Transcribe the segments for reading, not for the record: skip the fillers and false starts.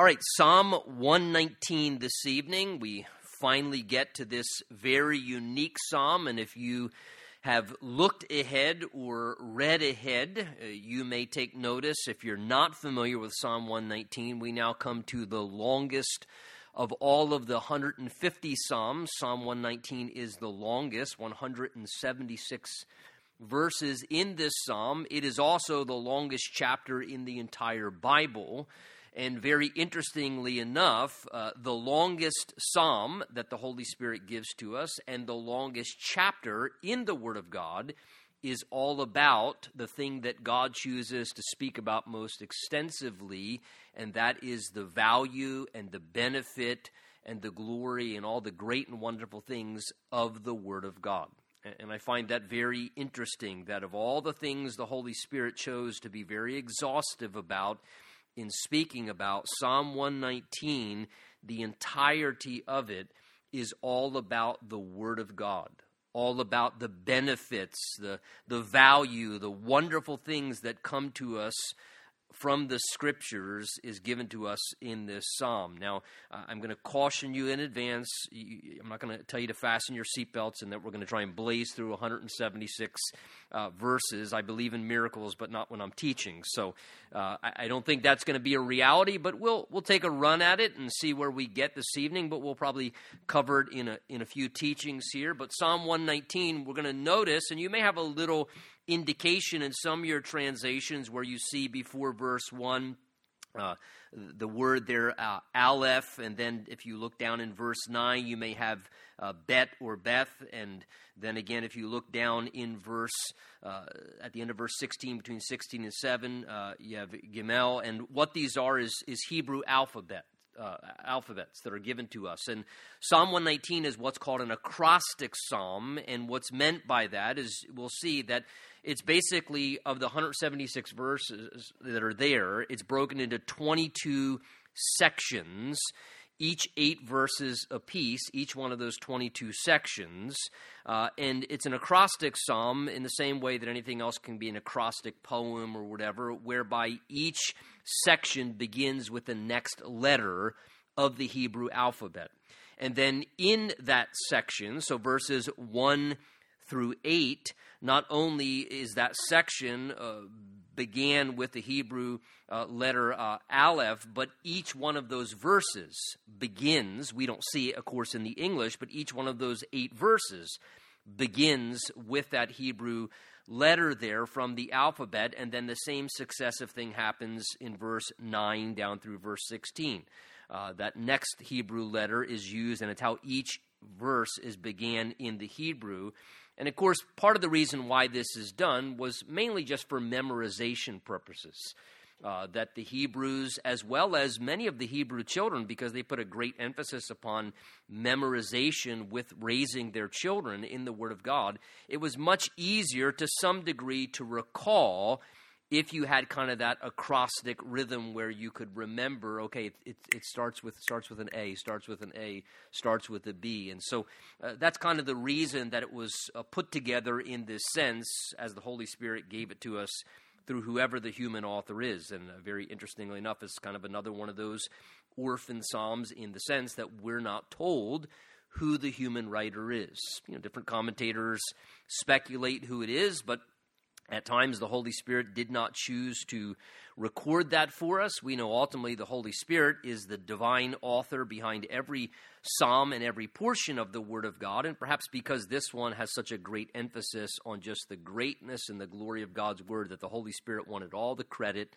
All right, Psalm 119 this evening. We finally get to this very unique psalm, and if you have looked ahead or read ahead, you may take notice. If you're not familiar with Psalm 119, we now come to the longest of all of the 150 psalms. Psalm 119 is the longest, 176 verses in this psalm. It is also the longest chapter in the entire Bible. And very interestingly enough, the longest psalm that the Holy Spirit gives to us and the longest chapter in the Word of God is all about the thing that God chooses to speak about most extensively, and that is the value and the benefit and the glory and all the great and wonderful things of the Word of God. And I find that very interesting, that of all the things the Holy Spirit chose to be very exhaustive about in speaking about, Psalm 119, the entirety of it is all about the Word of God, all about the benefits, the value, the wonderful things that come to us from the Scriptures is given to us in this psalm. Now, I'm going to caution you in advance. I'm not going to tell you to fasten your seatbelts and that we're going to try and blaze through 176 verses. I believe in miracles, but not when I'm teaching. So I don't think that's going to be a reality, but we'll take a run at it and see where we get this evening, but we'll probably cover it in a few teachings here. But Psalm 119, we're going to notice, and you may have a little indication in some of your translations where you see before verse 1 the word there, Aleph, and then if you look down in verse 9, you may have Bet or Beth, and then again if you look down in verse, at the end of verse 16, between 16 and 7, you have Gimel, and what these are is Hebrew alphabets that are given to us. And Psalm 119 is what's called an acrostic psalm, and what's meant by that is we'll see that it's basically, of the 176 verses that are there, it's broken into 22 sections, each 8 verses apiece, each one of those 22 sections, and it's an acrostic psalm in the same way that anything else can be an acrostic poem or whatever, whereby each section begins with the next letter of the Hebrew alphabet. And then in that section, so verses 1 through 8, not only is that section began with the Hebrew letter Aleph, but each one of those verses begins, we don't see it, of course, in the English, but each one of those 8 verses begins with that Hebrew letter there from the alphabet, and then the same successive thing happens in verse 9 down through verse 16. That next Hebrew letter is used, and it's how each verse is began in the Hebrew. And of course, part of the reason why this is done was mainly just for memorization purposes, that the Hebrews, as well as many of the Hebrew children, because they put a great emphasis upon memorization with raising their children in the Word of God, it was much easier to some degree to recall if you had kind of that acrostic rhythm where you could remember, okay, it starts with an A, starts with an A, starts with a B. And so that's kind of the reason that it was put together in this sense as the Holy Spirit gave it to us through whoever the human author is. And very interestingly enough, it's kind of another one of those orphan psalms in the sense that we're not told who the human writer is. You know, different commentators speculate who it is, but at times, the Holy Spirit did not choose to record that for us. We know ultimately the Holy Spirit is the divine author behind every psalm and every portion of the Word of God, and perhaps because this one has such a great emphasis on just the greatness and the glory of God's Word that the Holy Spirit wanted all the credit,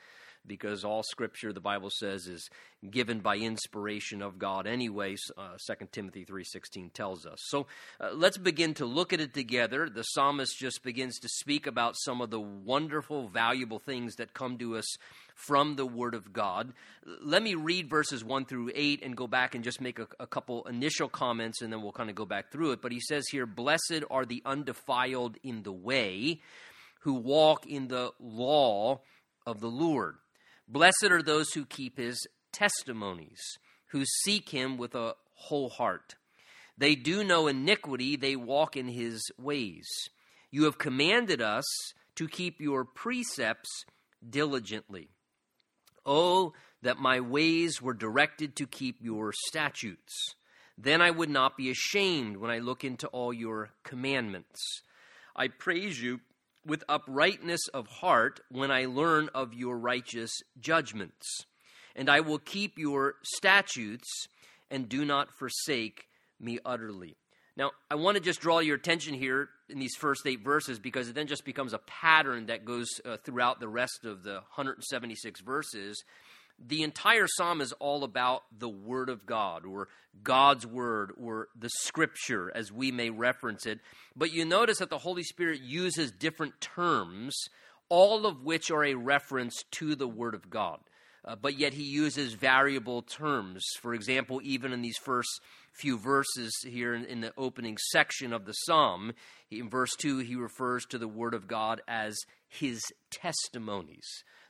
because all Scripture, the Bible says, is given by inspiration of God anyways, 2 Timothy 3:16 tells us. So let's begin to look at it together. The psalmist just begins to speak about some of the wonderful, valuable things that come to us from the Word of God. Let me read verses 1 through 8 and go back and just make a couple initial comments, and then we'll kind of go back through it. But he says here, "Blessed are the undefiled in the way, who walk in the law of the Lord. Blessed are those who keep his testimonies, who seek him with a whole heart. They do no iniquity, they walk in his ways. You have commanded us to keep your precepts diligently. Oh, that my ways were directed to keep your statutes. Then I would not be ashamed when I look into all your commandments. I praise you with uprightness of heart when I learn of your righteous judgments. And I will keep your statutes and do not forsake me utterly. Now, I want to just draw your attention here in these first 8 verses, because it then just becomes a pattern that goes throughout the rest of the 176 verses. The entire psalm is all about the Word of God, or God's Word, or the Scripture, as we may reference it. But you notice that the Holy Spirit uses different terms, all of which are a reference to the Word of God. But yet he uses variable terms. For example, even in these first few verses here in the opening section of the psalm, in verse 2, he refers to the Word of God as his testimonies.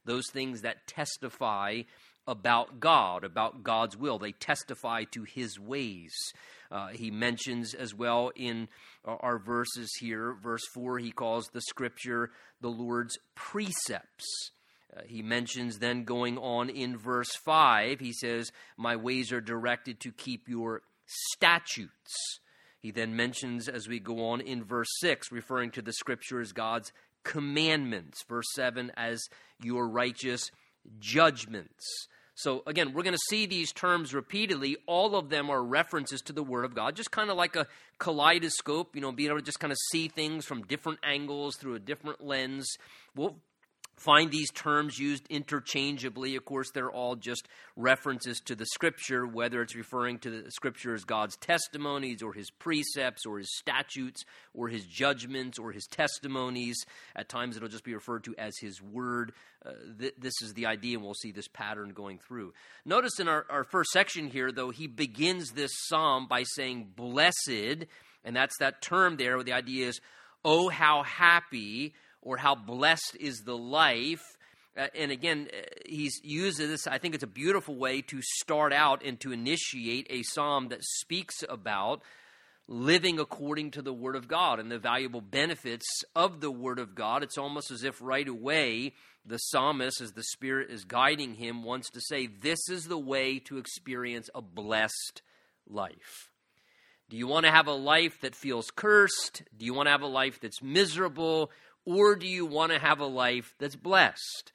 Those things that testify about God, about God's will. They testify to his ways. He mentions as well in our verses here, verse 4, he calls the Scripture the Lord's precepts. He mentions then going on in verse 5, he says, my ways are directed to keep your statutes. He then mentions as we go on in verse 6, referring to the Scripture as God's commandments. Verse 7, as your righteous judgments. So again, we're going to see these terms repeatedly. All of them are references to the Word of God, just kind of like a kaleidoscope, being able to just kind of see things from different angles through a different lens. We'll find these terms used interchangeably. Of course, they're all just references to the Scripture, whether it's referring to the Scripture as God's testimonies or his precepts or his statutes or his judgments or his testimonies. At times, it'll just be referred to as his word. This is the idea, and we'll see this pattern going through. Notice in our first section here, though, he begins this psalm by saying, blessed, and that's that term there where the idea is, oh, how happy, or how blessed is the life. And again, he uses this, I think it's a beautiful way to start out and to initiate a psalm that speaks about living according to the Word of God and the valuable benefits of the Word of God. It's almost as if right away, the psalmist, as the Spirit is guiding him, wants to say, this is the way to experience a blessed life. Do you want to have a life that feels cursed? Do you want to have a life that's miserable? Or do you want to have a life that's blessed?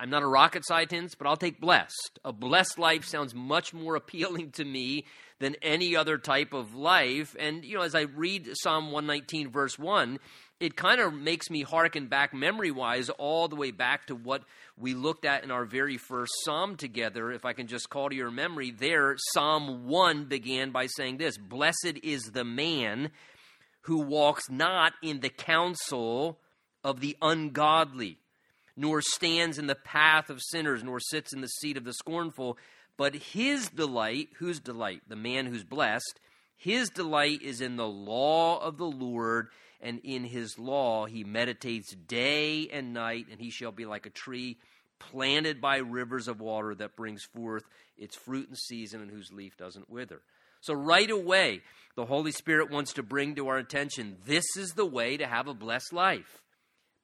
I'm not a rocket scientist, but I'll take blessed. A blessed life sounds much more appealing to me than any other type of life. And, as I read Psalm 119, verse 1, it kind of makes me hearken back memory-wise all the way back to what we looked at in our very first psalm together. If I can just call to your memory there, Psalm 1 began by saying this, blessed is the man who walks not in the counsel of the ungodly, nor stands in the path of sinners, nor sits in the seat of the scornful, but his delight, whose delight? The man who's blessed. His delight is in the law of the Lord, and in his law he meditates day and night, and he shall be like a tree planted by rivers of water that brings forth its fruit in season and whose leaf doesn't wither. So right away, the Holy Spirit wants to bring to our attention, this is the way to have a blessed life.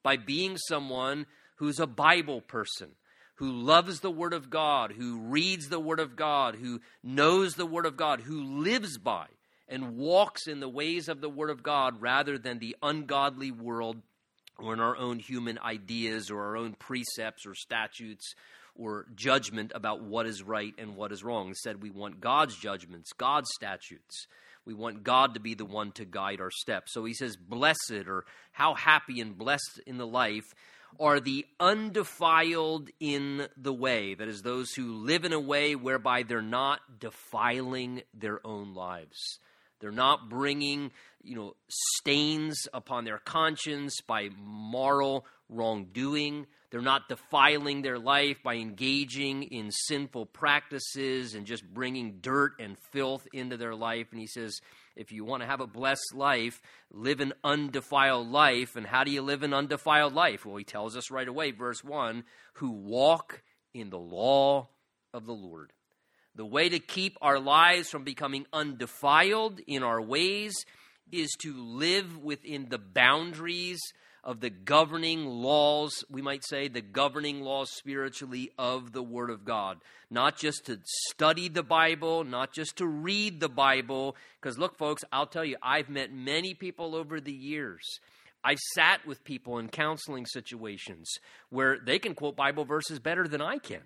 By being someone who's a Bible person, who loves the Word of God, who reads the Word of God, who knows the Word of God, who lives by and walks in the ways of the Word of God rather than the ungodly world or in our own human ideas or our own precepts or statutes or judgment about what is right and what is wrong. Instead, we want God's judgments, God's statutes. We want God to be the one to guide our steps. So he says, blessed, or how happy and blessed in the life are the undefiled in the way. That is, those who live in a way whereby they're not defiling their own lives. They're not bringing, stains upon their conscience by moral wrongdoing. They're not defiling their life by engaging in sinful practices and just bringing dirt and filth into their life. And he says, if you want to have a blessed life, live an undefiled life. And how do you live an undefiled life? Well, he tells us right away, verse 1, who walk in the law of the Lord. The way to keep our lives from becoming undefiled in our ways is to live within the boundaries of the governing laws, we might say, the governing laws spiritually of the Word of God. Not just to study the Bible, not just to read the Bible. Because look, folks, I'll tell you, I've met many people over the years. I've sat with people in counseling situations where they can quote Bible verses better than I can.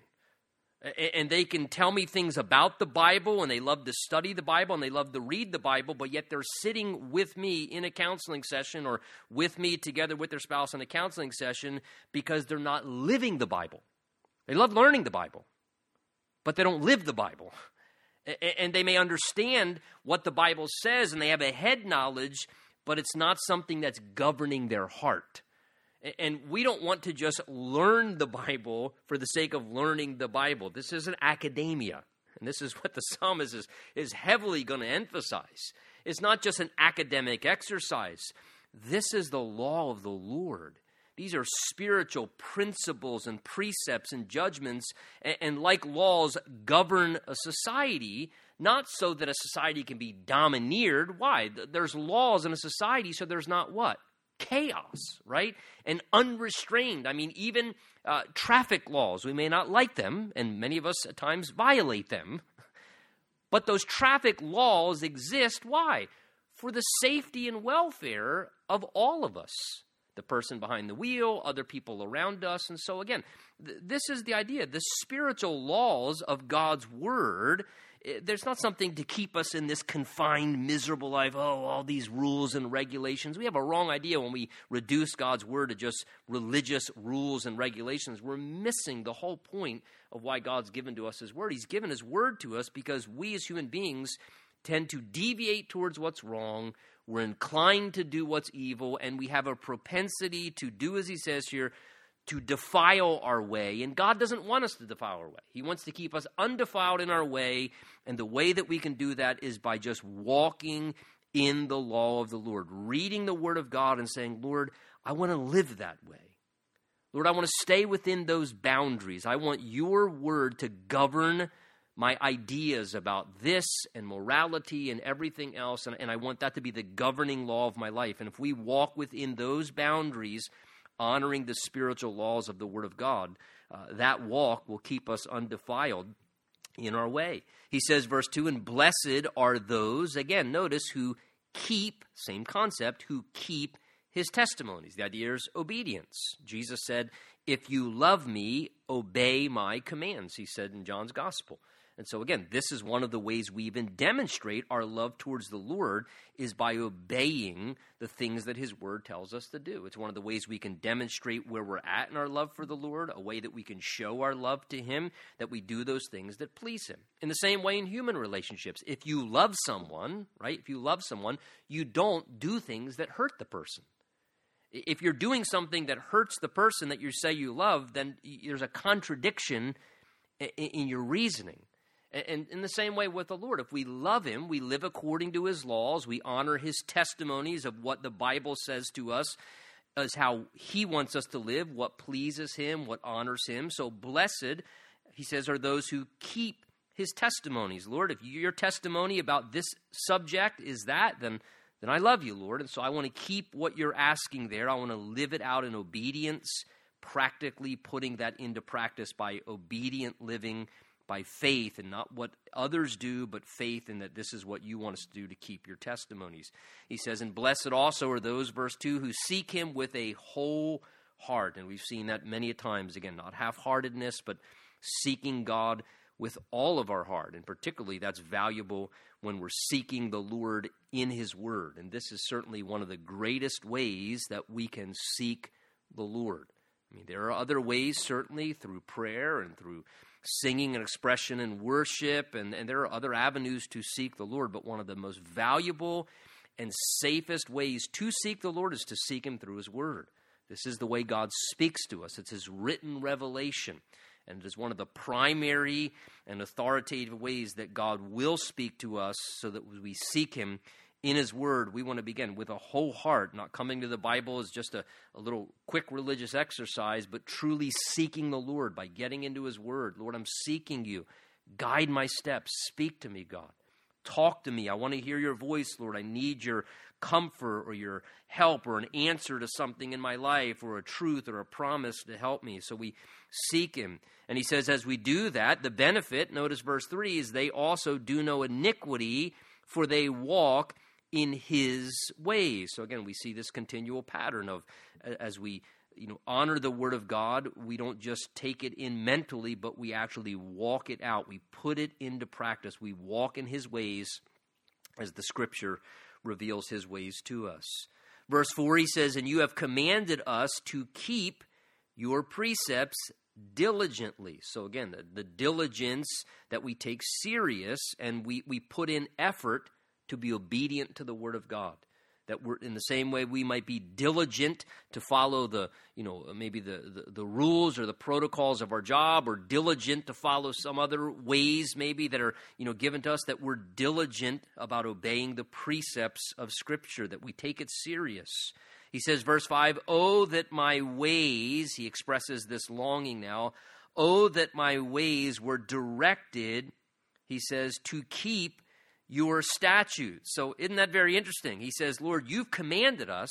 And they can tell me things about the Bible, and they love to study the Bible, and they love to read the Bible, but yet they're sitting with me in a counseling session or with me together with their spouse in a counseling session because they're not living the Bible. They love learning the Bible, but they don't live the Bible. And they may understand what the Bible says, and they have a head knowledge, but it's not something that's governing their heart. And we don't want to just learn the Bible for the sake of learning the Bible. This isn't academia. And this is what the psalmist is heavily going to emphasize. It's not just an academic exercise. This is the law of the Lord. These are spiritual principles and precepts and judgments, and like laws, govern a society, not so that a society can be domineered. Why? There's laws in a society, so there's not what? Chaos, right? And unrestrained. I mean, even traffic laws, we may not like them, and many of us at times violate them. But those traffic laws exist, why? For the safety and welfare of all of us. The person behind the wheel, other people around us. And so again, this is the idea. The spiritual laws of God's word, there's not something to keep us in this confined, miserable life. Oh, all these rules and regulations. We have a wrong idea when we reduce God's word to just religious rules and regulations. We're missing the whole point of why God's given to us his word. He's given his word to us because we as human beings tend to deviate towards what's wrong. We're inclined to do what's evil, and we have a propensity to do, as he says here, to defile our way. And God doesn't want us to defile our way. He wants to keep us undefiled in our way, and the way that we can do that is by just walking in the law of the Lord, reading the Word of God and saying, Lord, I want to live that way. Lord, I want to stay within those boundaries. I want your Word to govern my ideas about this and morality and everything else, and I want that to be the governing law of my life. And if we walk within those boundaries, honoring the spiritual laws of the Word of God, that walk will keep us undefiled in our way. He says, verse 2, and blessed are those, again, notice, who keep, same concept, who keep his testimonies. The idea is obedience. Jesus said, if you love me, obey my commands, he said in John's Gospel. And so again, this is one of the ways we even demonstrate our love towards the Lord is by obeying the things that his word tells us to do. It's one of the ways we can demonstrate where we're at in our love for the Lord, a way that we can show our love to him, that we do those things that please him. In the same way in human relationships, if you love someone, right, if you love someone, you don't do things that hurt the person. If you're doing something that hurts the person that you say you love, then there's a contradiction in your reasoning. And in the same way with the Lord, if we love him, we live according to his laws, we honor his testimonies of what the Bible says to us as how he wants us to live, what pleases him, what honors him. So blessed, he says, are those who keep his testimonies. Lord, if your testimony about this subject is that, then I love you, Lord. And so I want to keep what you're asking there. I want to live it out in obedience, practically putting that into practice by obedient living, by faith, and not what others do, but faith in that this is what you want us to do to keep your testimonies. He says, and blessed also are those, verse 2, who seek him with a whole heart. And we've seen that many a times, again, not half-heartedness, but seeking God with all of our heart. And particularly that's valuable when we're seeking the Lord in his word. And this is certainly one of the greatest ways that we can seek the Lord. I mean, there are other ways, certainly, through prayer and through singing and expression and worship, and there are other avenues to seek the Lord, but one of the most valuable and safest ways to seek the Lord is to seek him through his word. This is the way God speaks to us. It's his written revelation, and it is one of the primary and authoritative ways that God will speak to us so that we seek him in his word. We want to begin with a whole heart, not coming to the Bible as just a little quick religious exercise, but truly seeking the Lord by getting into his word. Lord, I'm seeking you. Guide my steps. Speak to me, God. Talk to me. I want to hear your voice, Lord. I need your comfort or your help or an answer to something in my life or a truth or a promise to help me. So we seek him. And he says, as we do that, the benefit, notice verse 3, is they also do no iniquity, for they walk in his ways. So again, we see this continual pattern of, as we honor the word of God, we don't just take it in mentally, but we actually walk it out. We put it into practice. We walk in his ways as the scripture reveals his ways to us. Verse 4, he says, and you have commanded us to keep your precepts diligently. So again, the diligence that we take serious and we put in effort to be obedient to the word of God. That we're in the same way we might be diligent to follow the, maybe the rules or the protocols of our job, or diligent to follow some other ways maybe that are, given to us, that we're diligent about obeying the precepts of Scripture, that we take it serious. He says, verse 5, oh, that my ways, he expresses this longing now, oh, that my ways were directed, he says, to keep your statutes. So isn't that very interesting? He says, Lord, you've commanded us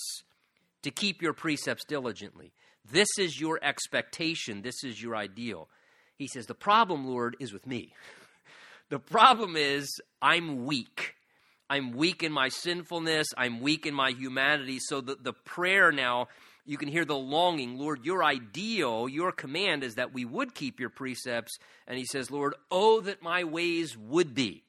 to keep your precepts diligently. This is your expectation. This is your ideal. He says, the problem, Lord, is with me. The problem is I'm weak. I'm weak in my sinfulness. I'm weak in my humanity. So the prayer now, you can hear the longing, Lord, your ideal, your command is that we would keep your precepts. And he says, Lord, oh, that my ways would be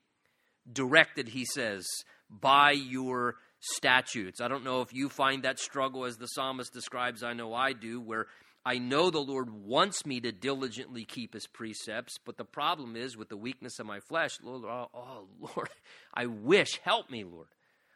directed, he says, by your statutes. I don't know if you find that struggle as the psalmist describes. I know I do, where I know the Lord wants me to diligently keep his precepts, but the problem is with the weakness of my flesh, Lord, oh Lord, I wish, help me, Lord.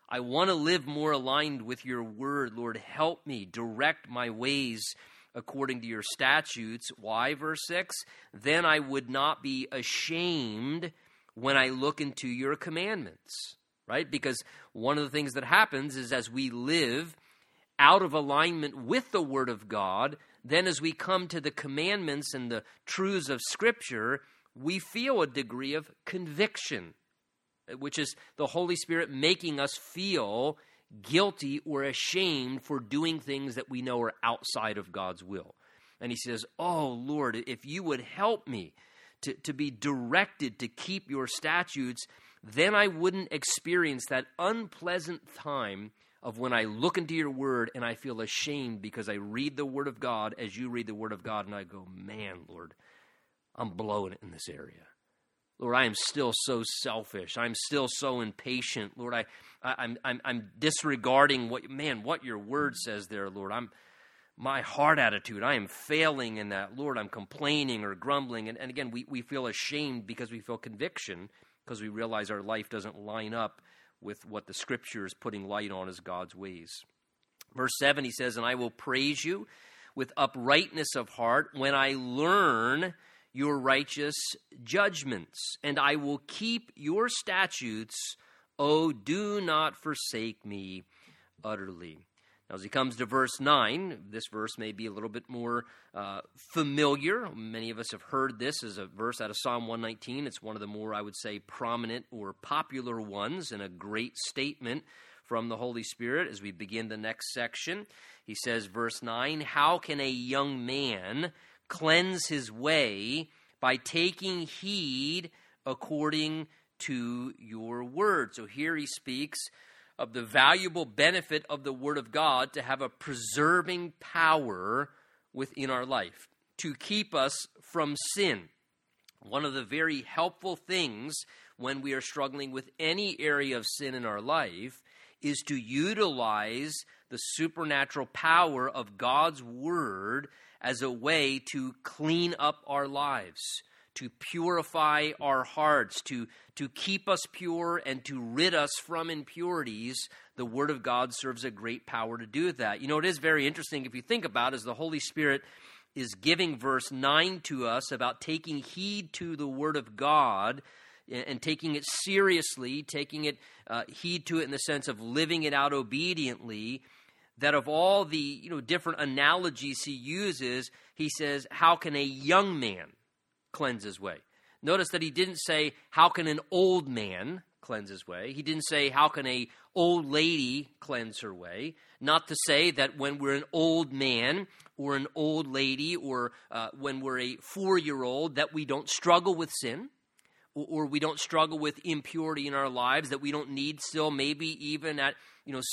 I want to live more aligned with your word. Lord, help me, direct my ways according to your statutes. Why? Verse 6, then I would not be ashamed when I look into your commandments, right? Because one of the things that happens is as we live out of alignment with the word of God, then as we come to the commandments and the truths of Scripture, we feel a degree of conviction, which is the Holy Spirit making us feel guilty or ashamed for doing things that we know are outside of God's will. And he says, oh, Lord, if you would help me to be directed to keep your statutes, then I wouldn't experience that unpleasant time of when I look into your word and I feel ashamed because I read the word of God as you read the word of God, and I go, man, Lord, I'm blowing it in this area. Lord, I am still so selfish. I'm still so impatient. Lord, I'm disregarding what your word says there, Lord. My heart attitude, I am failing in that. Lord, I'm complaining or grumbling. And again, we feel ashamed because we feel conviction, because we realize our life doesn't line up with what the Scripture is putting light on as God's ways. Verse 7, he says, and I will praise you with uprightness of heart when I learn your righteous judgments, and I will keep your statutes. Oh, do not forsake me utterly. Now, as he comes to verse 9, this verse may be a little bit more familiar. Many of us have heard this as a verse out of Psalm 119. It's one of the more, I would say, prominent or popular ones, and a great statement from the Holy Spirit as we begin the next section. He says, verse 9, how can a young man cleanse his way? By taking heed according to your word. So here he speaks of the valuable benefit of the word of God to have a preserving power within our life, to keep us from sin. One of the very helpful things when we are struggling with any area of sin in our life is to utilize the supernatural power of God's word as a way to clean up our lives, to purify our hearts, to keep us pure and to rid us from impurities. The Word of God serves a great power to do that. It is very interesting if you think about it, as the Holy Spirit is giving verse 9 to us about taking heed to the Word of God and taking it seriously, taking it heed to it in the sense of living it out obediently, that of all the different analogies he uses, he says, how can a young man cleanse his way? Notice that he didn't say, how can an old man cleanse his way. He didn't say, how can a old lady cleanse her way? Not to say that when we're an old man or an old lady or when we're a 4-year-old that we don't struggle with sin or we don't struggle with impurity in our lives, that we don't need still maybe even at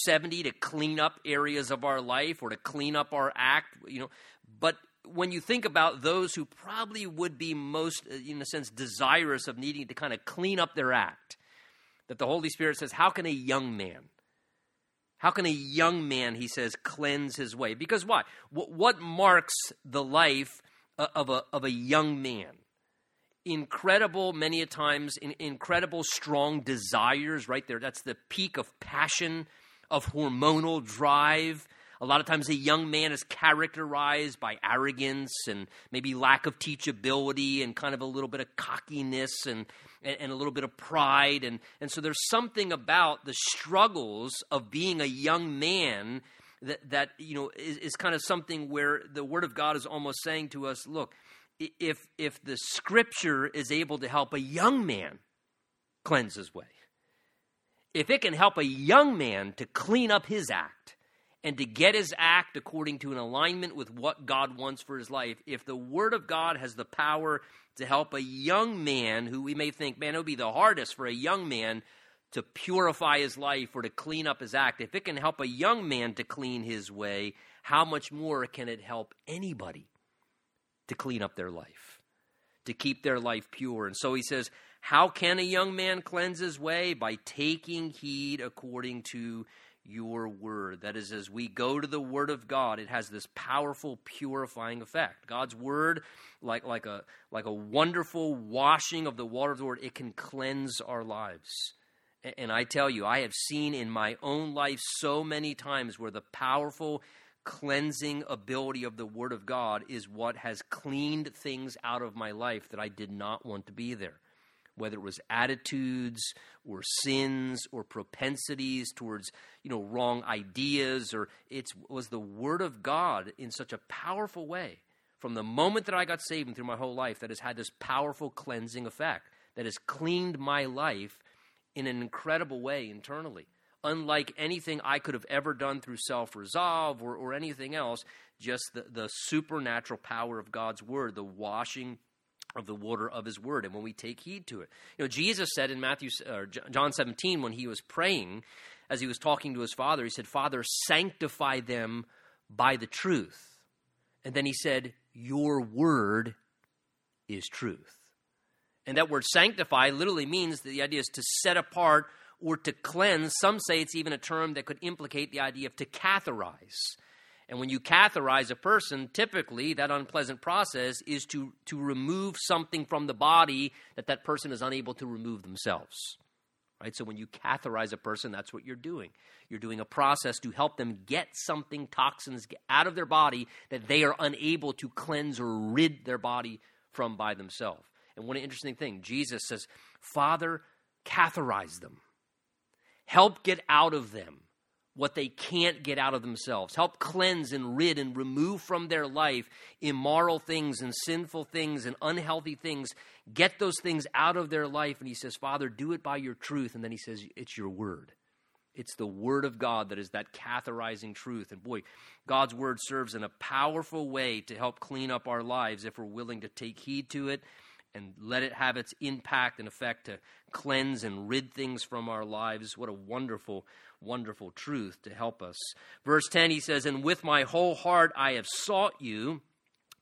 70 to clean up areas of our life or to clean up our act. But when you think about those who probably would be most, in a sense, desirous of needing to kind of clean up their act, that the Holy Spirit says, how can a young man, he says, cleanse his way? Because why? What marks the life of a young man? Incredible, many a times, incredible strong desires right there. That's the peak of passion, of hormonal drive. A lot of times a young man is characterized by arrogance and maybe lack of teachability and kind of a little bit of cockiness and a little bit of pride. And so there's something about the struggles of being a young man that is kind of something where the Word of God is almost saying to us, look, if the Scripture is able to help a young man cleanse his way, if it can help a young man to clean up his act, and to get his act according to an alignment with what God wants for his life, if the Word of God has the power to help a young man who we may think, man, it would be the hardest for a young man to purify his life or to clean up his act. If it can help a young man to clean his way, how much more can it help anybody to clean up their life, to keep their life pure? And so he says, how can a young man cleanse his way? By taking heed according to your word. That is, as we go to the Word of God, it has this powerful purifying effect. God's word, like a wonderful washing of the water of the Word, it can cleanse our lives. And I tell you, I have seen in my own life so many times where the powerful cleansing ability of the Word of God is what has cleaned things out of my life that I did not want to be there. Whether it was attitudes or sins or propensities towards, wrong ideas, or it was the Word of God in such a powerful way from the moment that I got saved and through my whole life that has had this powerful cleansing effect that has cleaned my life in an incredible way internally. Unlike anything I could have ever done through self-resolve or anything else, just the supernatural power of God's Word, the washing of the water of his word, and when we take heed to it. Jesus said in John 17, when he was praying, as he was talking to his Father, he said, Father, sanctify them by the truth. And then he said, your word is truth. And that word sanctify literally means that the idea is to set apart or to cleanse. Some say it's even a term that could implicate the idea of to catharize. And when you catharize a person, typically that unpleasant process is to remove something from the body that person is unable to remove themselves, right? So when you catharize a person, that's what you're doing. You're doing a process to help them get something, toxins out of their body that they are unable to cleanse or rid their body from by themselves. And what an interesting thing, Jesus says, Father, catharize them. Help get out of them what they can't get out of themselves. Help cleanse and rid and remove from their life immoral things and sinful things and unhealthy things. Get those things out of their life. And he says, Father, do it by your truth. And then he says, it's your word. It's the Word of God that is that catharizing truth. And boy, God's word serves in a powerful way to help clean up our lives if we're willing to take heed to it and let it have its impact and effect to cleanse and rid things from our lives. What a wonderful, wonderful truth to help us. Verse 10, he says, and with my whole heart I have sought you.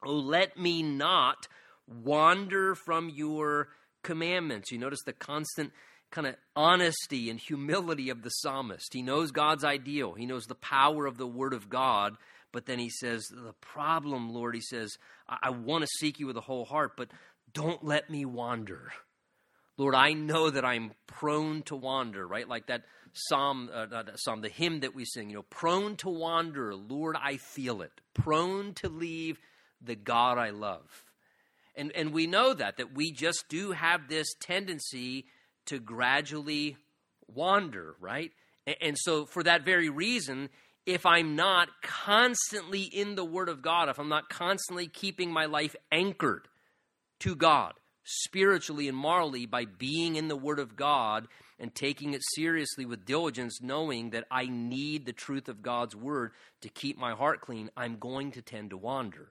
Oh, let me not wander from your commandments. You notice the constant kind of honesty and humility of the psalmist. He knows God's ideal. He knows the power of the Word of God. But then he says, the problem, Lord, he says, I want to seek you with a whole heart, but don't let me wander. Lord, I know that I'm prone to wander, right? Like that psalm, the hymn that we sing, prone to wander, Lord, I feel it. Prone to leave the God I love. And we know that we just do have this tendency to gradually wander, right? And so for that very reason, if I'm not constantly in the Word of God, if I'm not constantly keeping my life anchored to God, spiritually and morally by being in the Word of God and taking it seriously with diligence, knowing that I need the truth of God's Word to keep my heart clean, I'm going to tend to wander.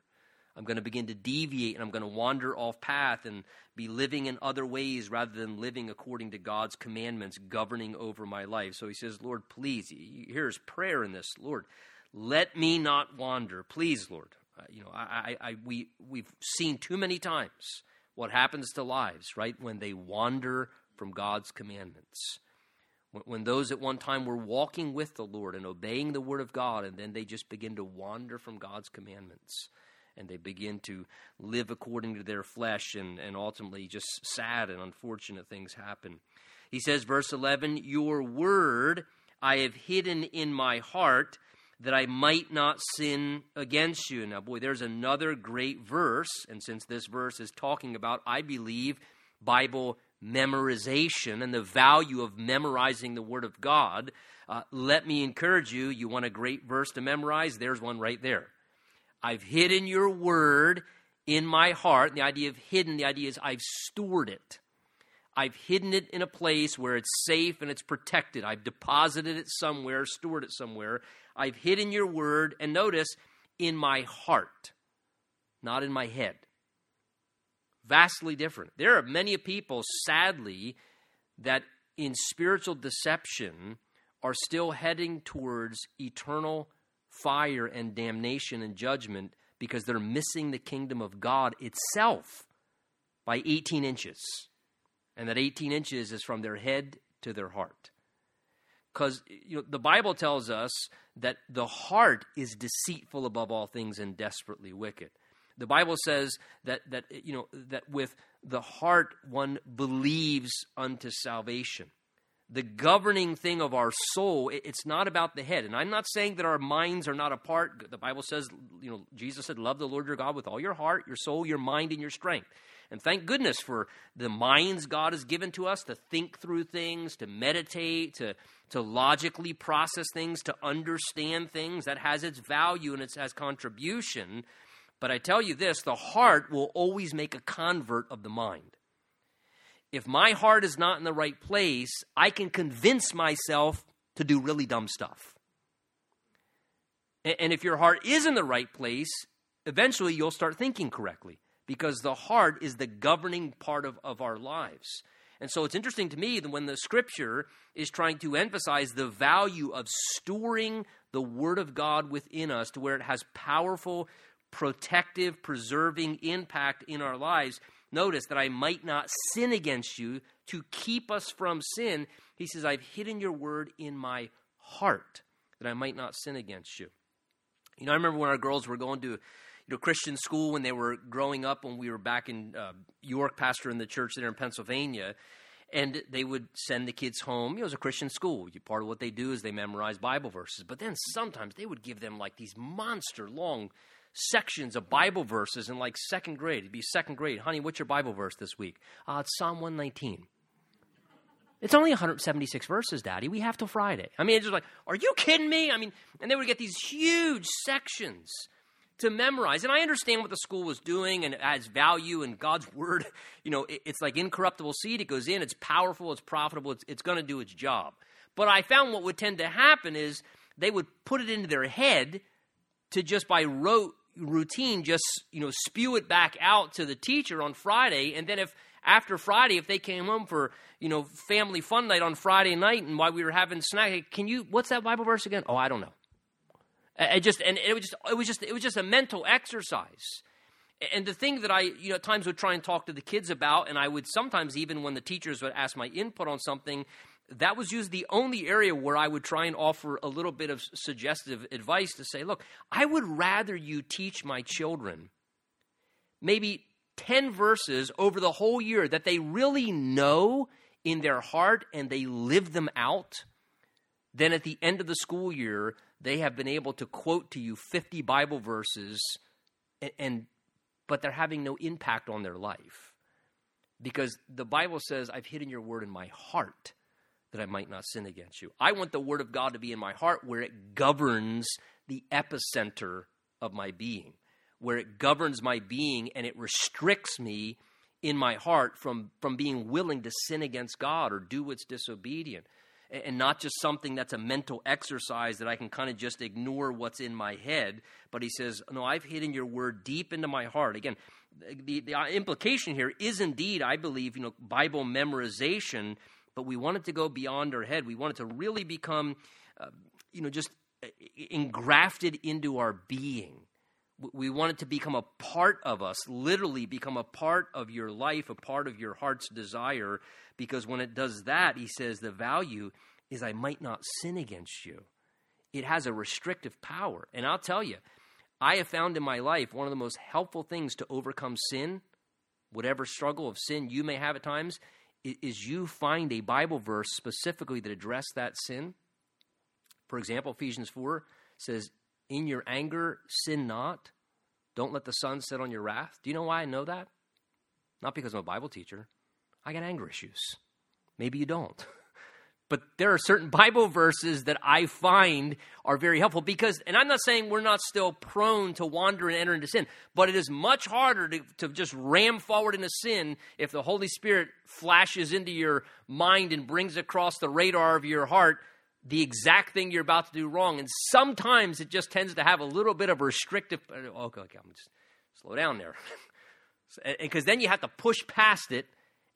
I'm going to begin to deviate, and I'm going to wander off path and be living in other ways rather than living according to God's commandments governing over my life. So he says, Lord, please, here's prayer in this, Lord, let me not wander. Please, Lord, we've seen too many times what happens to lives, right, when they wander from God's commandments. When those at one time were walking with the Lord and obeying the Word of God, and then they just begin to wander from God's commandments. And they begin to live according to their flesh, and ultimately just sad and unfortunate things happen. He says, verse 11, your word I have hidden in my heart that I might not sin against you. Now, boy, there's another great verse. And since this verse is talking about, I believe, Bible memorization and the value of memorizing the Word of God, let me encourage you. You want a great verse to memorize? There's one right there. I've hidden your word in my heart. And the idea of hidden, the idea is I've stored it. I've hidden it in a place where it's safe and it's protected. I've deposited it somewhere, stored it somewhere. I've hidden your word, and notice, in my heart, not in my head. Vastly different. There are many people, sadly, that in spiritual deception are still heading towards eternal fire and damnation and judgment because they're missing the kingdom of God itself by 18 inches. And that 18 inches is from their head to their heart. Because the Bible tells us that the heart is deceitful above all things and desperately wicked. The Bible says that with the heart one believes unto salvation. The governing thing of our soul, it's not about the head. And I'm not saying that our minds are not a part. The Bible says, Jesus said, love the Lord your God with all your heart, your soul, your mind, and your strength. And thank goodness for the minds God has given to us to think through things, to meditate, to logically process things, to understand things. That has its value and it has contribution. But I tell you this, the heart will always make a convert of the mind. If my heart is not in the right place, I can convince myself to do really dumb stuff. And if your heart is in the right place, eventually you'll start thinking correctly, because the heart is the governing part of our lives. And so it's interesting to me that when the Scripture is trying to emphasize the value of storing the Word of God within us to where it has powerful, protective, preserving impact in our lives. Notice that I might not sin against you. To keep us from sin, he says, I've hidden your word in my heart that I might not sin against you. I remember when our girls were going to Christian school when they were growing up, when we were back in York, pastor in the church there in Pennsylvania, and they would send the kids home. It was a Christian school. Part of what they do is they memorize Bible verses, but then sometimes they would give them like these monster long sections of Bible verses in like second grade. It'd be second grade. Honey, what's your Bible verse this week? It's Psalm 119. It's only 176 verses, Daddy. We have till Friday. I mean, it's just like, are you kidding me? I mean, and they would get these huge sections to memorize. And I understand what the school was doing, and it adds value, and God's word, it's like incorruptible seed. It goes in, it's powerful, it's profitable, it's going to do its job. But I found what would tend to happen is they would put it into their head to just by rote, routine, spew it back out to the teacher on Friday. And then after Friday, if they came home for, family fun night on Friday night, and while we were having snack, what's that Bible verse again? Oh, I don't know. It was just a mental exercise. And the thing that I, at times would try and talk to the kids about, and I would sometimes, even when the teachers would ask my input on something, that was usually the only area where I would try and offer a little bit of suggestive advice to say, look, I would rather you teach my children maybe 10 verses over the whole year that they really know in their heart and they live them out, than at the end of the school year, they have been able to quote to you 50 Bible verses, but they're having no impact on their life. Because the Bible says, I've hidden your word in my heart that I might not sin against you. I want the word of God to be in my heart where it governs the epicenter of my being, where it governs my being and it restricts me in my heart from being willing to sin against God or do what's disobedient, and not just something that's a mental exercise that I can kind of just ignore what's in my head. But he says, no, I've hidden your word deep into my heart. Again, the implication here is indeed, I believe, Bible memorization, but we want it to go beyond our head. We want it to really become, just engrafted into our being. We want it to become a part of us, literally become a part of your life, a part of your heart's desire, because when it does that, he says, the value is I might not sin against you. It has a restrictive power. And I'll tell you, I have found in my life one of the most helpful things to overcome sin, whatever struggle of sin you may have at times, is you find a Bible verse specifically that addresses that sin. For example, Ephesians 4 says, in your anger, sin not. Don't let the sun sit on your wrath. Do you know why I know that? Not because I'm a Bible teacher. I got anger issues. Maybe you don't. But there are certain Bible verses that I find are very helpful because, and I'm not saying we're not still prone to wander and enter into sin, but it is much harder to just ram forward into sin if the Holy Spirit flashes into your mind and brings across the radar of your heart the exact thing you're about to do wrong. And sometimes it just tends to have a little bit of restrictive, okay, I'm just slow down there. Because then you have to push past it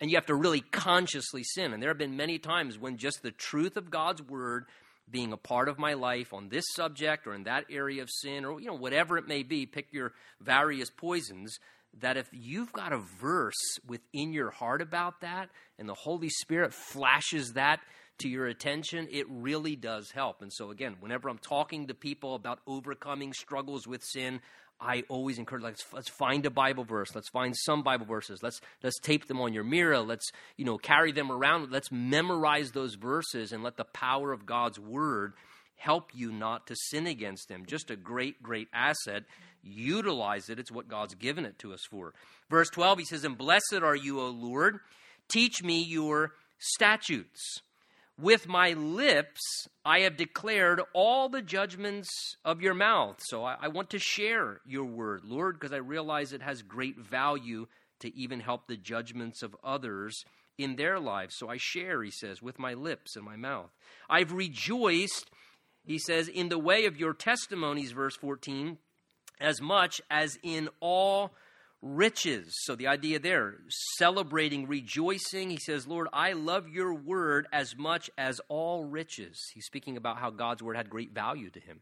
and you have to really consciously sin. And there have been many times when just the truth of God's word being a part of my life on this subject or in that area of sin or, whatever it may be, pick your various poisons, that if you've got a verse within your heart about that and the Holy Spirit flashes that to your attention, it really does help. And so again, whenever I'm talking to people about overcoming struggles with sin, I always encourage, let's find a Bible verse. Let's find some Bible verses. Let's tape them on your mirror. Let's, carry them around. Let's memorize those verses and let the power of God's word help you not to sin against them. Just a great, great asset. Utilize it. It's what God's given it to us for. Verse 12, he says, and blessed are you, O Lord. Teach me your statutes. With my lips, I have declared all the judgments of your mouth. So I want to share your word, Lord, because I realize it has great value to even help the judgments of others in their lives. So I share, he says, with my lips and my mouth. I've rejoiced, he says, in the way of your testimonies, verse 14, as much as in all riches. So the idea there, celebrating, rejoicing. He says, Lord, I love your word as much as all riches. He's speaking about how God's word had great value to him.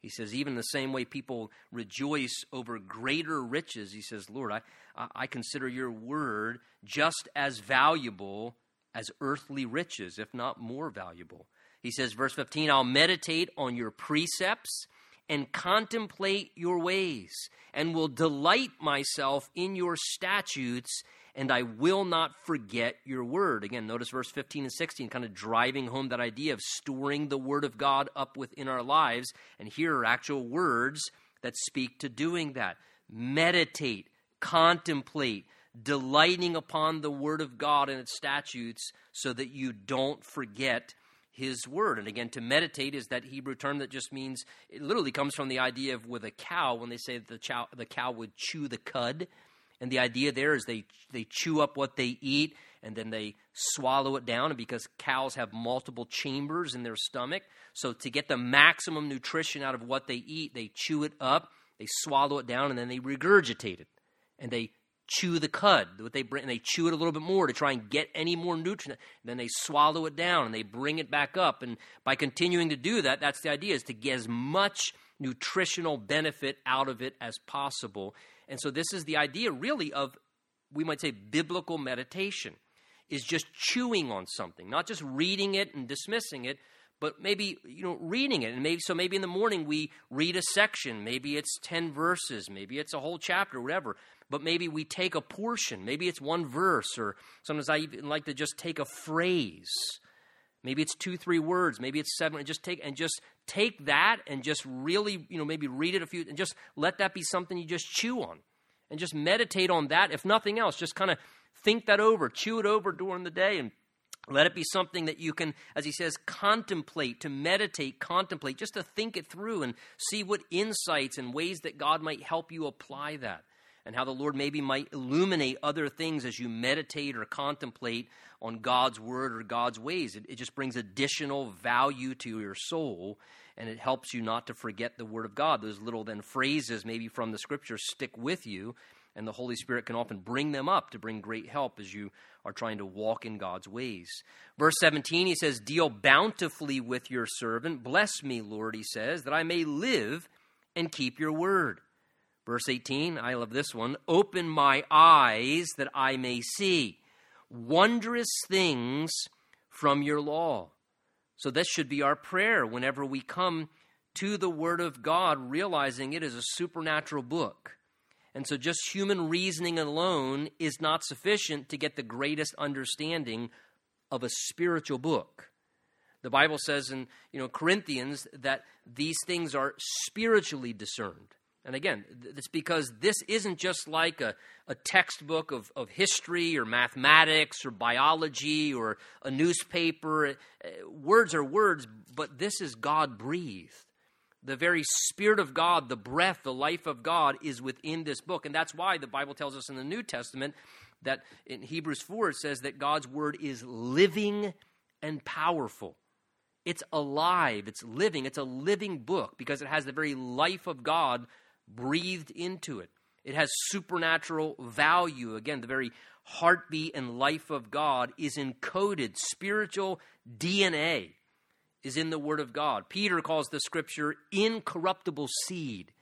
He says, even the same way people rejoice over greater riches, he says, Lord, I consider your word just as valuable as earthly riches, if not more valuable. He says, verse 15, I'll meditate on your precepts and contemplate your ways, and will delight myself in your statutes, and I will not forget your word. Again, notice verse 15 and 16, kind of driving home that idea of storing the word of God up within our lives. And here are actual words that speak to doing that. Meditate, contemplate, delighting upon the word of God and its statutes so that you don't forget his word. And again, to meditate is that Hebrew term that just means, it literally comes from the idea of with a cow, when they say that the cow would chew the cud. And the idea there is they chew up what they eat and then they swallow it down. And because cows have multiple chambers in their stomach, so to get the maximum nutrition out of what they eat, they chew it up, they swallow it down, and then they regurgitate it. And they chew the cud, and they chew it a little bit more to try and get any more nutrient. Then they swallow it down and they bring it back up. And by continuing to do that, that's the idea, is to get as much nutritional benefit out of it as possible. And so this is the idea really of, we might say, biblical meditation, is just chewing on something, not just reading it and dismissing it, but maybe, reading it. And maybe in the morning we read a section, maybe it's 10 verses, maybe it's a whole chapter, whatever. But maybe we take a portion. Maybe it's one verse, or sometimes I even like to just take a phrase. Maybe it's 2-3 words. Maybe it's 7. And just take that and just really, maybe read it a few, and just let that be something you just chew on, and just meditate on that. If nothing else, just kind of think that over, chew it over during the day, and let it be something that you can, as he says, contemplate, to meditate, contemplate, just to think it through and see what insights and ways that God might help you apply that. and how the Lord maybe might illuminate other things as you meditate or contemplate on God's word or God's ways. It just brings additional value to your soul, and it helps you not to forget the word of God. Those little then phrases maybe from the scripture stick with you, and the Holy Spirit can often bring them up to bring great help as you are trying to walk in God's ways. Verse 17, he says, "Deal bountifully with your servant. Bless me, Lord," he says, "that I may live and keep your word." Verse 18, I love this one. "Open my eyes that I may see wondrous things from your law." So this should be our prayer whenever we come to the word of God, realizing it is a supernatural book. And so just human reasoning alone is not sufficient to get the greatest understanding of a spiritual book. The Bible says in Corinthians that these things are spiritually discerned. And again, that's because this isn't just like a textbook of history or mathematics or biology or a newspaper. Words are words, but this is God-breathed. The very Spirit of God, the breath, the life of God is within this book. And that's why the Bible tells us in the New Testament that in Hebrews 4, it says that God's word is living and powerful. It's alive, it's living, it's a living book because it has the very life of God breathed into it. It has supernatural value. Again, the very heartbeat and life of God is encoded. Spiritual DNA is in the word of God. Peter calls the scripture incorruptible seed.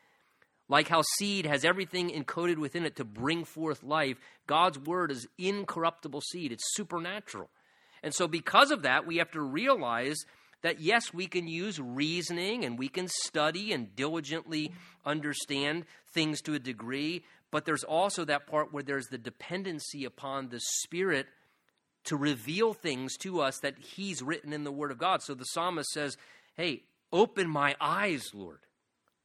Like how seed has everything encoded within it to bring forth life, God's word is incorruptible seed. It's supernatural. And so because of that, we have to realize that, yes, we can use reasoning and we can study and diligently understand things to a degree, but there's also that part where there's the dependency upon the Spirit to reveal things to us that He's written in the Word of God. So the psalmist says, hey, open my eyes, Lord.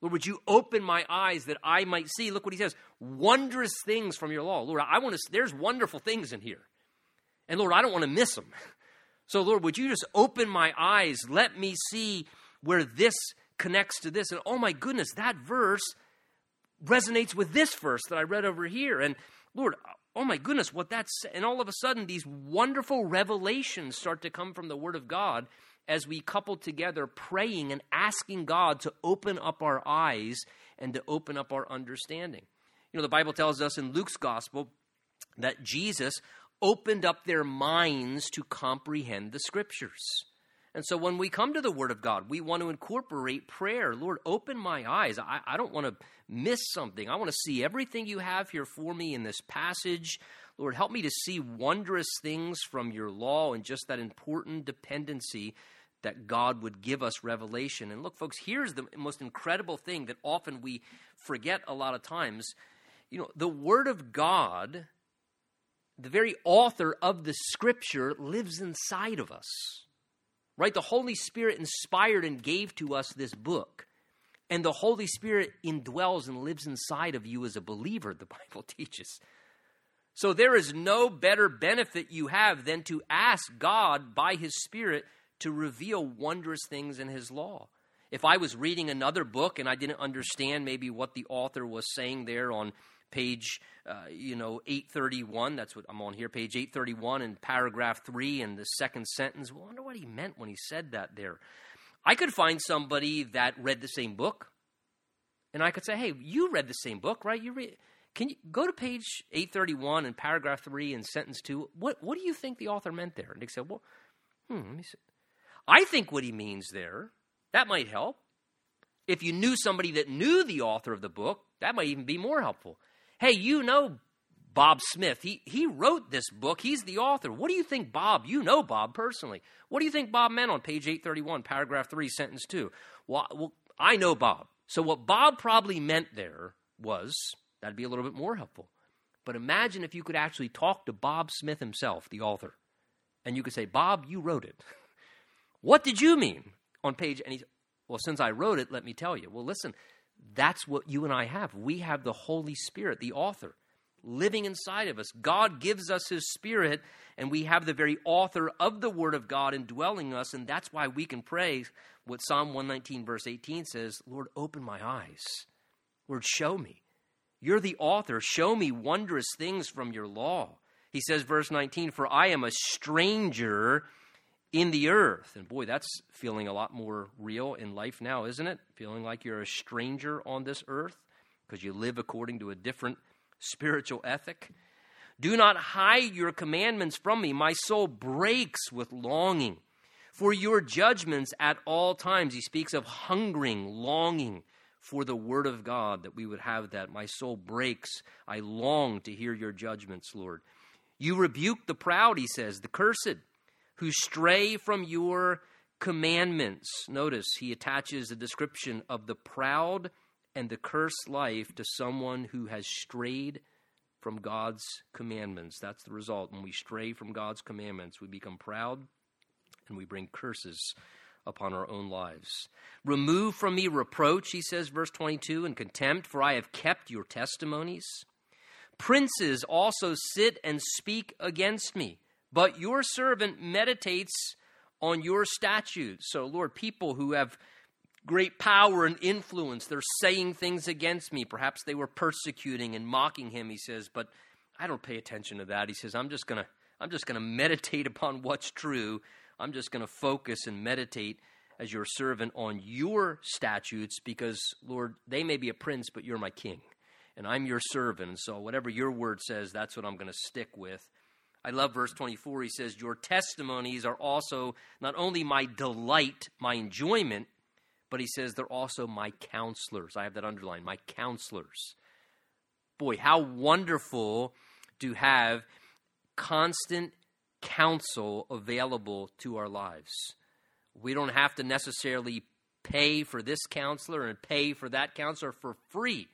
Lord, would you open my eyes that I might see? Look what he says, wondrous things from your law. Lord, I want to. There's wonderful things in here. And Lord, I don't want to miss them. So Lord, would you just open my eyes? Let me see where this connects to this. And oh my goodness, that verse resonates with this verse that I read over here. And Lord, oh my goodness, what that's, and all of a sudden these wonderful revelations start to come from the Word of God as we couple together praying and asking God to open up our eyes and to open up our understanding. The Bible tells us in Luke's gospel that Jesus opened up their minds to comprehend the scriptures. And so when we come to the Word of God, we want to incorporate prayer. Lord, open my eyes. I don't want to miss something. I want to see everything you have here for me in this passage. Lord, help me to see wondrous things from your law, and just that important dependency that God would give us revelation. And look, folks, here's the most incredible thing that often we forget a lot of times. The Word of God, the very author of the scripture, lives inside of us, right? The Holy Spirit inspired and gave to us this book, and the Holy Spirit indwells and lives inside of you as a believer, the Bible teaches. So there is no better benefit you have than to ask God by His Spirit to reveal wondrous things in His law. If I was reading another book and I didn't understand maybe what the author was saying there on page, 831, that's what I'm on here, page 831 in paragraph 3 in the second sentence. Well, I wonder what he meant when he said that there. I could find somebody that read the same book, and I could say, hey, you read the same book, right? Can you go to page 831 in paragraph 3 in sentence 2? What do you think the author meant there? And they said, well, let me see. I think what he means there, that might help. If you knew somebody that knew the author of the book, that might even be more helpful. Hey, Bob Smith, he wrote this book. He's the author. What do you think, Bob? Bob personally. What do you think Bob meant on page 831, paragraph 3, sentence 2? Well, I know Bob. So what Bob probably meant there was, that'd be a little bit more helpful. But imagine if you could actually talk to Bob Smith himself, the author, and you could say, Bob, you wrote it. What did you mean on page? And he said, well, since I wrote it, let me tell you. Well, listen, that's what you and I have. We have the Holy Spirit, the author, living inside of us. God gives us His Spirit, and we have the very author of the Word of God indwelling us, and that's why we can pray what Psalm 119, verse 18 says, Lord, open my eyes. Lord, show me. You're the author. Show me wondrous things from your law. He says, verse 19, for I am a stranger in the earth. And boy, that's feeling a lot more real in life now, isn't it? Feeling like you're a stranger on this earth because you live according to a different spiritual ethic. Do not hide your commandments from me. My soul breaks with longing for your judgments at all times. He speaks of hungering, longing for the word of God, that we would have that. My soul breaks. I long to hear your judgments, Lord. You rebuke the proud, he says, the cursed, who stray from your commandments. Notice he attaches a description of the proud and the cursed life to someone who has strayed from God's commandments. That's the result. When we stray from God's commandments, we become proud and we bring curses upon our own lives. Remove from me reproach, he says, verse 22, and contempt, for I have kept your testimonies. Princes also sit and speak against me, but your servant meditates on your statutes. So, Lord, people who have great power and influence, they're saying things against me. Perhaps they were persecuting and mocking him, he says, but I don't pay attention to that. He says, I'm just going to meditate upon what's true. I'm just going to focus and meditate as your servant on your statutes, because, Lord, they may be a prince, but you're my king. And I'm your servant, and so whatever your word says, that's what I'm going to stick with. I love verse 24. He says, your testimonies are also not only my delight, my enjoyment, but he says they're also my counselors. I have that underlined, my counselors. Boy, how wonderful to have constant counsel available to our lives. We don't have to necessarily pay for this counselor and pay for that counselor for free.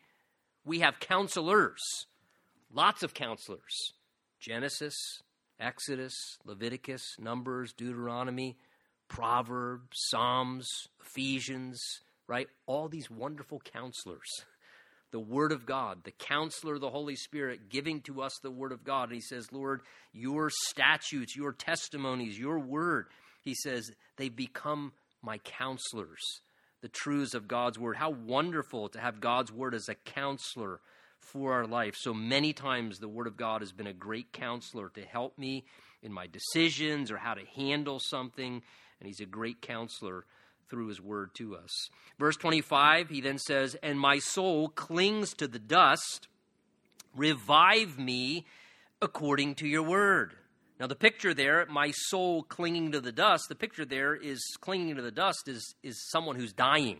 We have counselors, lots of counselors. Genesis, Exodus, Leviticus, Numbers, Deuteronomy, Proverbs, Psalms, Ephesians, right? All these wonderful counselors. The Word of God, the counselor, the Holy Spirit, giving to us the Word of God. And he says, Lord, your statutes, your testimonies, your Word, he says, they become my counselors. The truths of God's word. How wonderful to have God's word as a counselor for our life. So many times the word of God has been a great counselor to help me in my decisions or how to handle something. And he's a great counselor through his word to us. Verse 25, he then says, and my soul clings to the dust. Revive me according to your word. Now, the picture there, my soul clinging to the dust, the picture there is clinging to the dust is someone who's dying.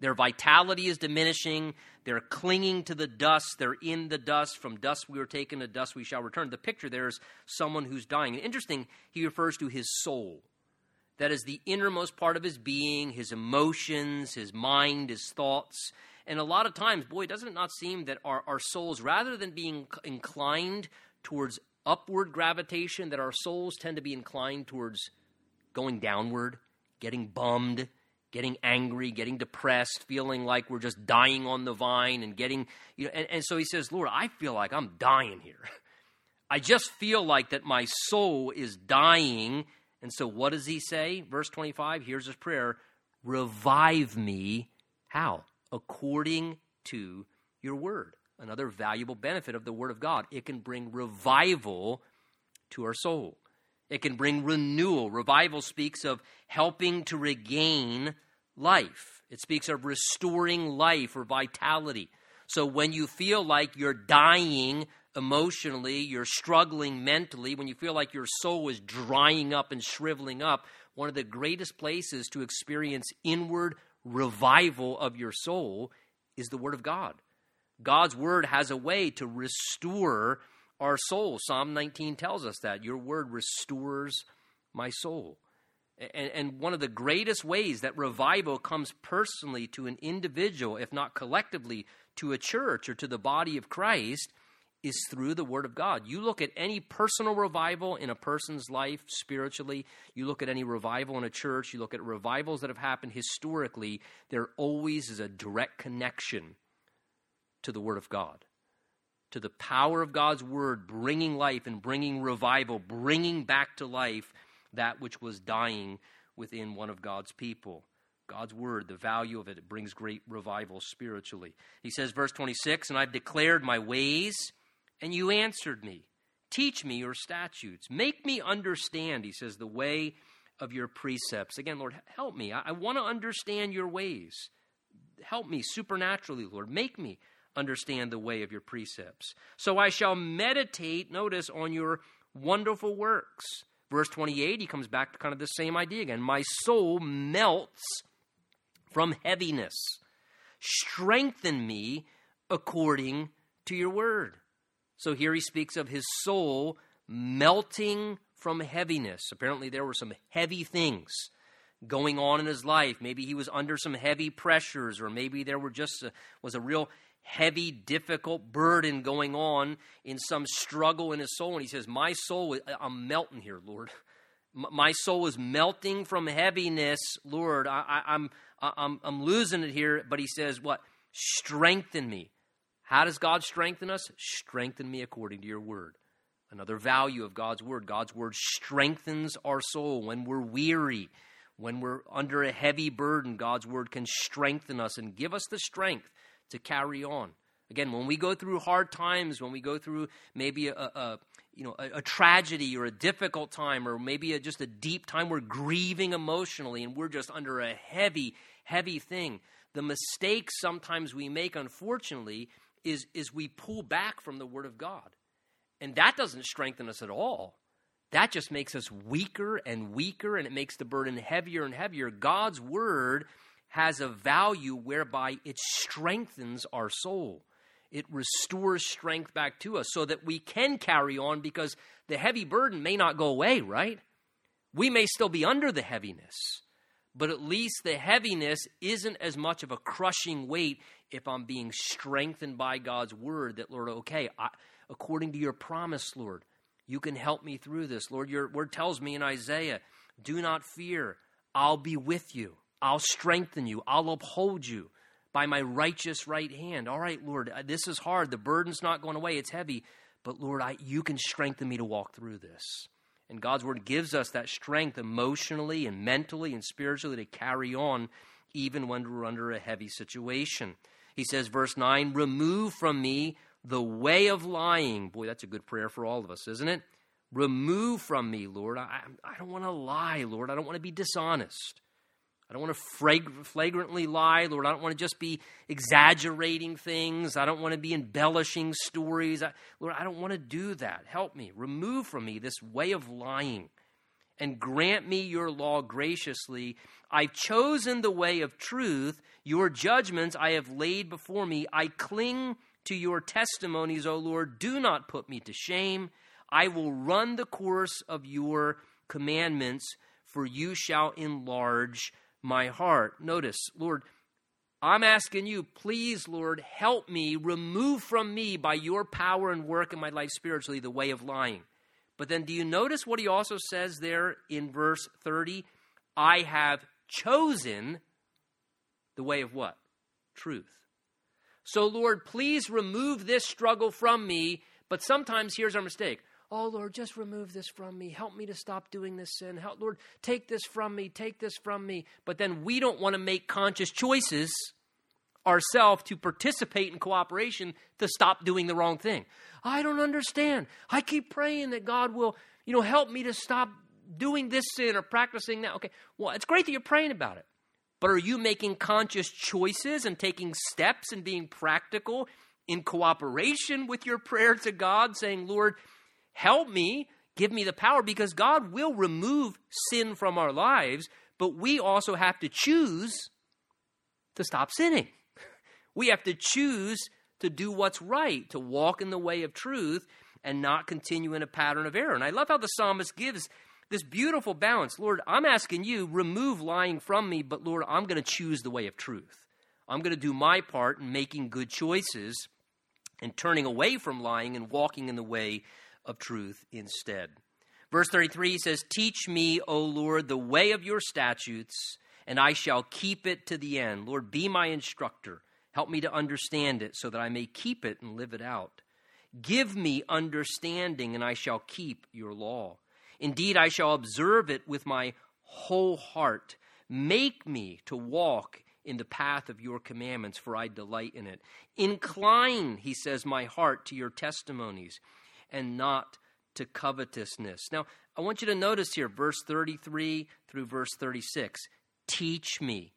Their vitality is diminishing. They're clinging to the dust. They're in the dust. From dust we were taken, to dust we shall return. The picture there is someone who's dying. And interesting, he refers to his soul. That is the innermost part of his being, his emotions, his mind, his thoughts. And a lot of times, boy, doesn't it not seem that our souls, rather than being inclined towards upward gravitation, that our souls tend to be inclined towards going downward, getting bummed, getting angry, getting depressed, feeling like we're just dying on the vine and getting, you know, and so he says, Lord, I feel like I'm dying here. I just feel like that my soul is dying. And so what does he say? Verse 25, here's his prayer. Revive me. How? According to your word. Another valuable benefit of the Word of God. It can bring revival to our soul. It can bring renewal. Revival speaks of helping to regain life. It speaks of restoring life or vitality. So when you feel like you're dying emotionally, you're struggling mentally, when you feel like your soul is drying up and shriveling up, one of the greatest places to experience inward revival of your soul is the Word of God. God's word has a way to restore our soul. Psalm 19 tells us that. Your word restores my soul. And one of the greatest ways that revival comes personally to an individual, if not collectively, to a church or to the body of Christ, is through the word of God. You look at any personal revival in a person's life spiritually, you look at any revival in a church, you look at revivals that have happened historically, there always is a direct connection to the word of God, to the power of God's word, bringing life and bringing revival, bringing back to life that which was dying within one of God's people. God's word, the value of it, it brings great revival spiritually. He says, verse 26, "And I've declared my ways, and you answered me. Teach me your statutes. Make me understand," he says, "the way of your precepts." Again, Lord, help me. I want to understand your ways. Help me supernaturally, Lord. Make me understand the way of your precepts. "So I shall meditate," notice, "on your wonderful works." Verse 28, he comes back to kind of the same idea again. "My soul melts from heaviness. Strengthen me according to your word." So here he speaks of his soul melting from heaviness. Apparently there were some heavy things going on in his life. Maybe he was under some heavy pressures, or maybe there were was a real heavy, difficult burden going on in some struggle in his soul. And he says, "My soul, I'm melting here, Lord. My soul is melting from heaviness, Lord. I'm losing it here." But he says, what? "Strengthen me." How does God strengthen us? "Strengthen me according to your word." Another value of God's word. God's word strengthens our soul when we're weary, when we're under a heavy burden. God's word can strengthen us and give us the strength to carry on. Again, when we go through hard times, when we go through maybe a tragedy or a difficult time, or maybe just a deep time, we're grieving emotionally and we're just under a heavy, heavy thing. The mistakes sometimes we make, unfortunately, is we pull back from the word of God. And that doesn't strengthen us at all. That just makes us weaker and weaker, and it makes the burden heavier and heavier. God's word has a value whereby it strengthens our soul. It restores strength back to us so that we can carry on, because the heavy burden may not go away, right? We may still be under the heaviness, but at least the heaviness isn't as much of a crushing weight if I'm being strengthened by God's word that, Lord, okay, according to your promise, Lord, you can help me through this. Lord, your word tells me in Isaiah, "Do not fear, I'll be with you. I'll strengthen you. I'll uphold you by my righteous right hand." All right, Lord, this is hard. The burden's not going away. It's heavy. But Lord, you can strengthen me to walk through this. And God's word gives us that strength emotionally and mentally and spiritually to carry on even when we're under a heavy situation. He says, verse 9, "Remove from me the way of lying." Boy, that's a good prayer for all of us, isn't it? Remove from me, Lord. I don't want to lie, Lord. I don't want to be dishonest. I don't want to flagrantly lie, Lord. I don't want to just be exaggerating things. I don't want to be embellishing stories. Lord, I don't want to do that. Help me. Remove from me this way of lying, and grant me your law graciously. I've chosen the way of truth. Your judgments I have laid before me. I cling to your testimonies, O Lord. Do not put me to shame. I will run the course of your commandments, for you shall enlarge my heart. Notice, Lord, I'm asking you, please, Lord, help me, remove from me by your power and work in my life spiritually the way of lying. But then do you notice what he also says there in verse 30? I have chosen the way of what? Truth. So, Lord, please remove this struggle from me. But sometimes here's our mistake. Oh, Lord, just remove this from me. Help me to stop doing this sin. Help, Lord, take this from me. Take this from me. But then we don't want to make conscious choices ourselves to participate in cooperation to stop doing the wrong thing. I don't understand. I keep praying that God will, help me to stop doing this sin or practicing that. Okay, well, it's great that you're praying about it. But are you making conscious choices and taking steps and being practical in cooperation with your prayer to God, saying, Lord, help me, give me the power, because God will remove sin from our lives, but we also have to choose to stop sinning. We have to choose to do what's right, to walk in the way of truth and not continue in a pattern of error. And I love how the psalmist gives this beautiful balance. Lord, I'm asking you, remove lying from me, but Lord, I'm going to choose the way of truth. I'm going to do my part in making good choices and turning away from lying and walking in the way of truth instead. Verse 33 says, "Teach me, O Lord, the way of your statutes, and I shall keep it to the end." Lord, be my instructor. Help me to understand it so that I may keep it and live it out. Give me understanding, and I shall keep your law. Indeed, I shall observe it with my whole heart. Make me to walk in the path of your commandments, for I delight in it. Incline, he says, my heart to your testimonies and not to covetousness. Now, I want you to notice here, verse 33 through verse 36. Teach me,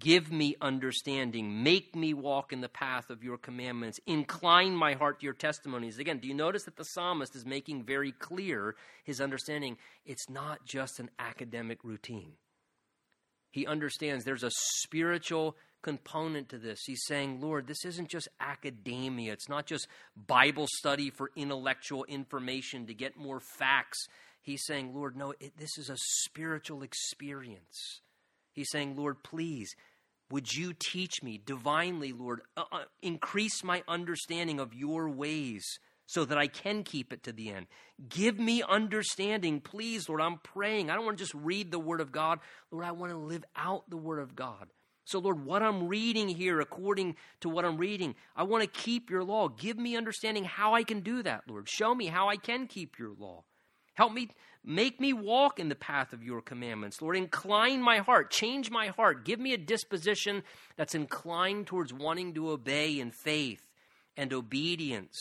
give me understanding, make me walk in the path of your commandments, incline my heart to your testimonies. Again, do you notice that the psalmist is making very clear his understanding? It's not just an academic routine. He understands there's a spiritual component to this. He's saying, Lord, this isn't just academia. It's not just Bible study for intellectual information to get more facts. He's saying, Lord, no, this is a spiritual experience. He's saying, Lord, please, would you teach me divinely, Lord, increase my understanding of your ways so that I can keep it to the end. Give me understanding, please, Lord. I'm praying. I don't want to just read the Word of God. Lord, I want to live out the Word of God. So, Lord, what I'm reading here, according to what I'm reading, I want to keep your law. Give me understanding how I can do that, Lord. Show me how I can keep your law. Help me, make me walk in the path of your commandments. Lord, incline my heart, change my heart. Give me a disposition that's inclined towards wanting to obey in faith and obedience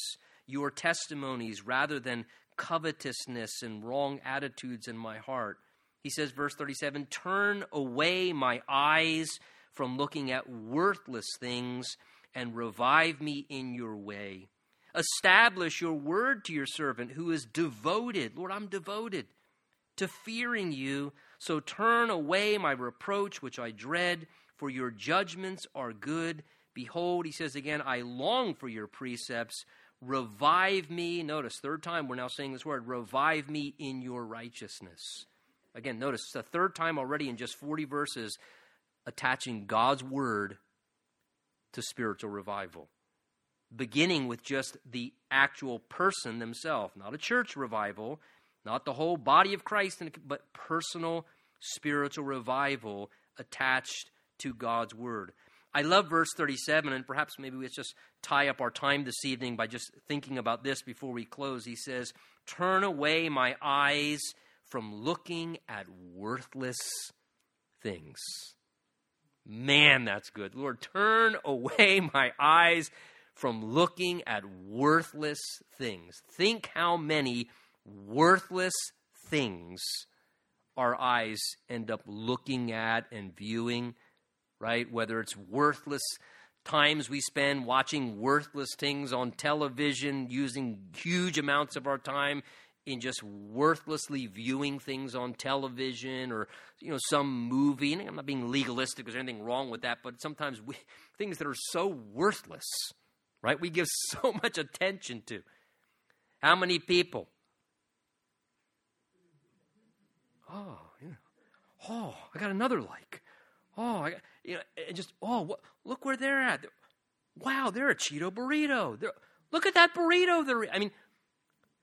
your testimonies rather than covetousness and wrong attitudes in my heart. He says, verse 37, turn away my eyes from looking at worthless things and revive me in your way. Establish your word to your servant who is devoted. Lord, I'm devoted to fearing you. So turn away my reproach, which I dread, for your judgments are good. Behold, he says again, I long for your precepts. Revive me. Notice, third time we're now saying this word, revive me in your righteousness. Again, notice, it's the third time already in just 40 verses attaching God's word to spiritual revival. Beginning with just the actual person themselves, not a church revival, not the whole body of Christ, but personal spiritual revival attached to God's word. I love verse 37, and perhaps maybe let's just tie up our time this evening by just thinking about this before we close. He says, turn away my eyes from looking at worthless things. Man, that's good. Lord, turn away my eyes from looking at worthless things. Think how many worthless things our eyes end up looking at and viewing, right? Whether it's worthless times we spend watching worthless things on television, using huge amounts of our time in just worthlessly viewing things on television or, some movie. And I'm not being legalistic because there's anything wrong with that, but sometimes things that are so worthless, right? We give so much attention to. How many people? Oh, yeah. Oh, I got another like. Oh, I got, look where they're at. Wow, they're a Cheeto burrito. Look at that burrito.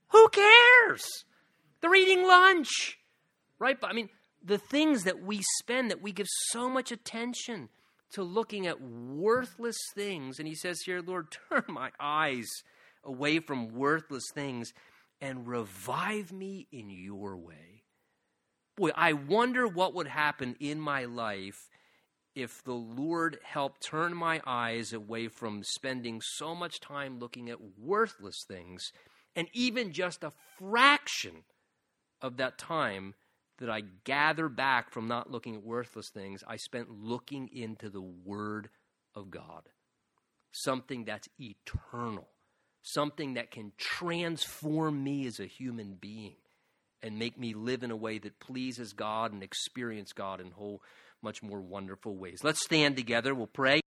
Who cares? They're eating lunch, right? But the things that we spend, that we give so much attention to looking at worthless things. And he says here, Lord, turn my eyes away from worthless things and revive me in your way. Boy, I wonder what would happen in my life if the Lord helped turn my eyes away from spending so much time looking at worthless things and even just a fraction of that time that I gather back from not looking at worthless things, I spent looking into the Word of God, something that's eternal, something that can transform me as a human being and make me live in a way that pleases God and experience God in whole, much more wonderful ways. Let's stand together. We'll pray.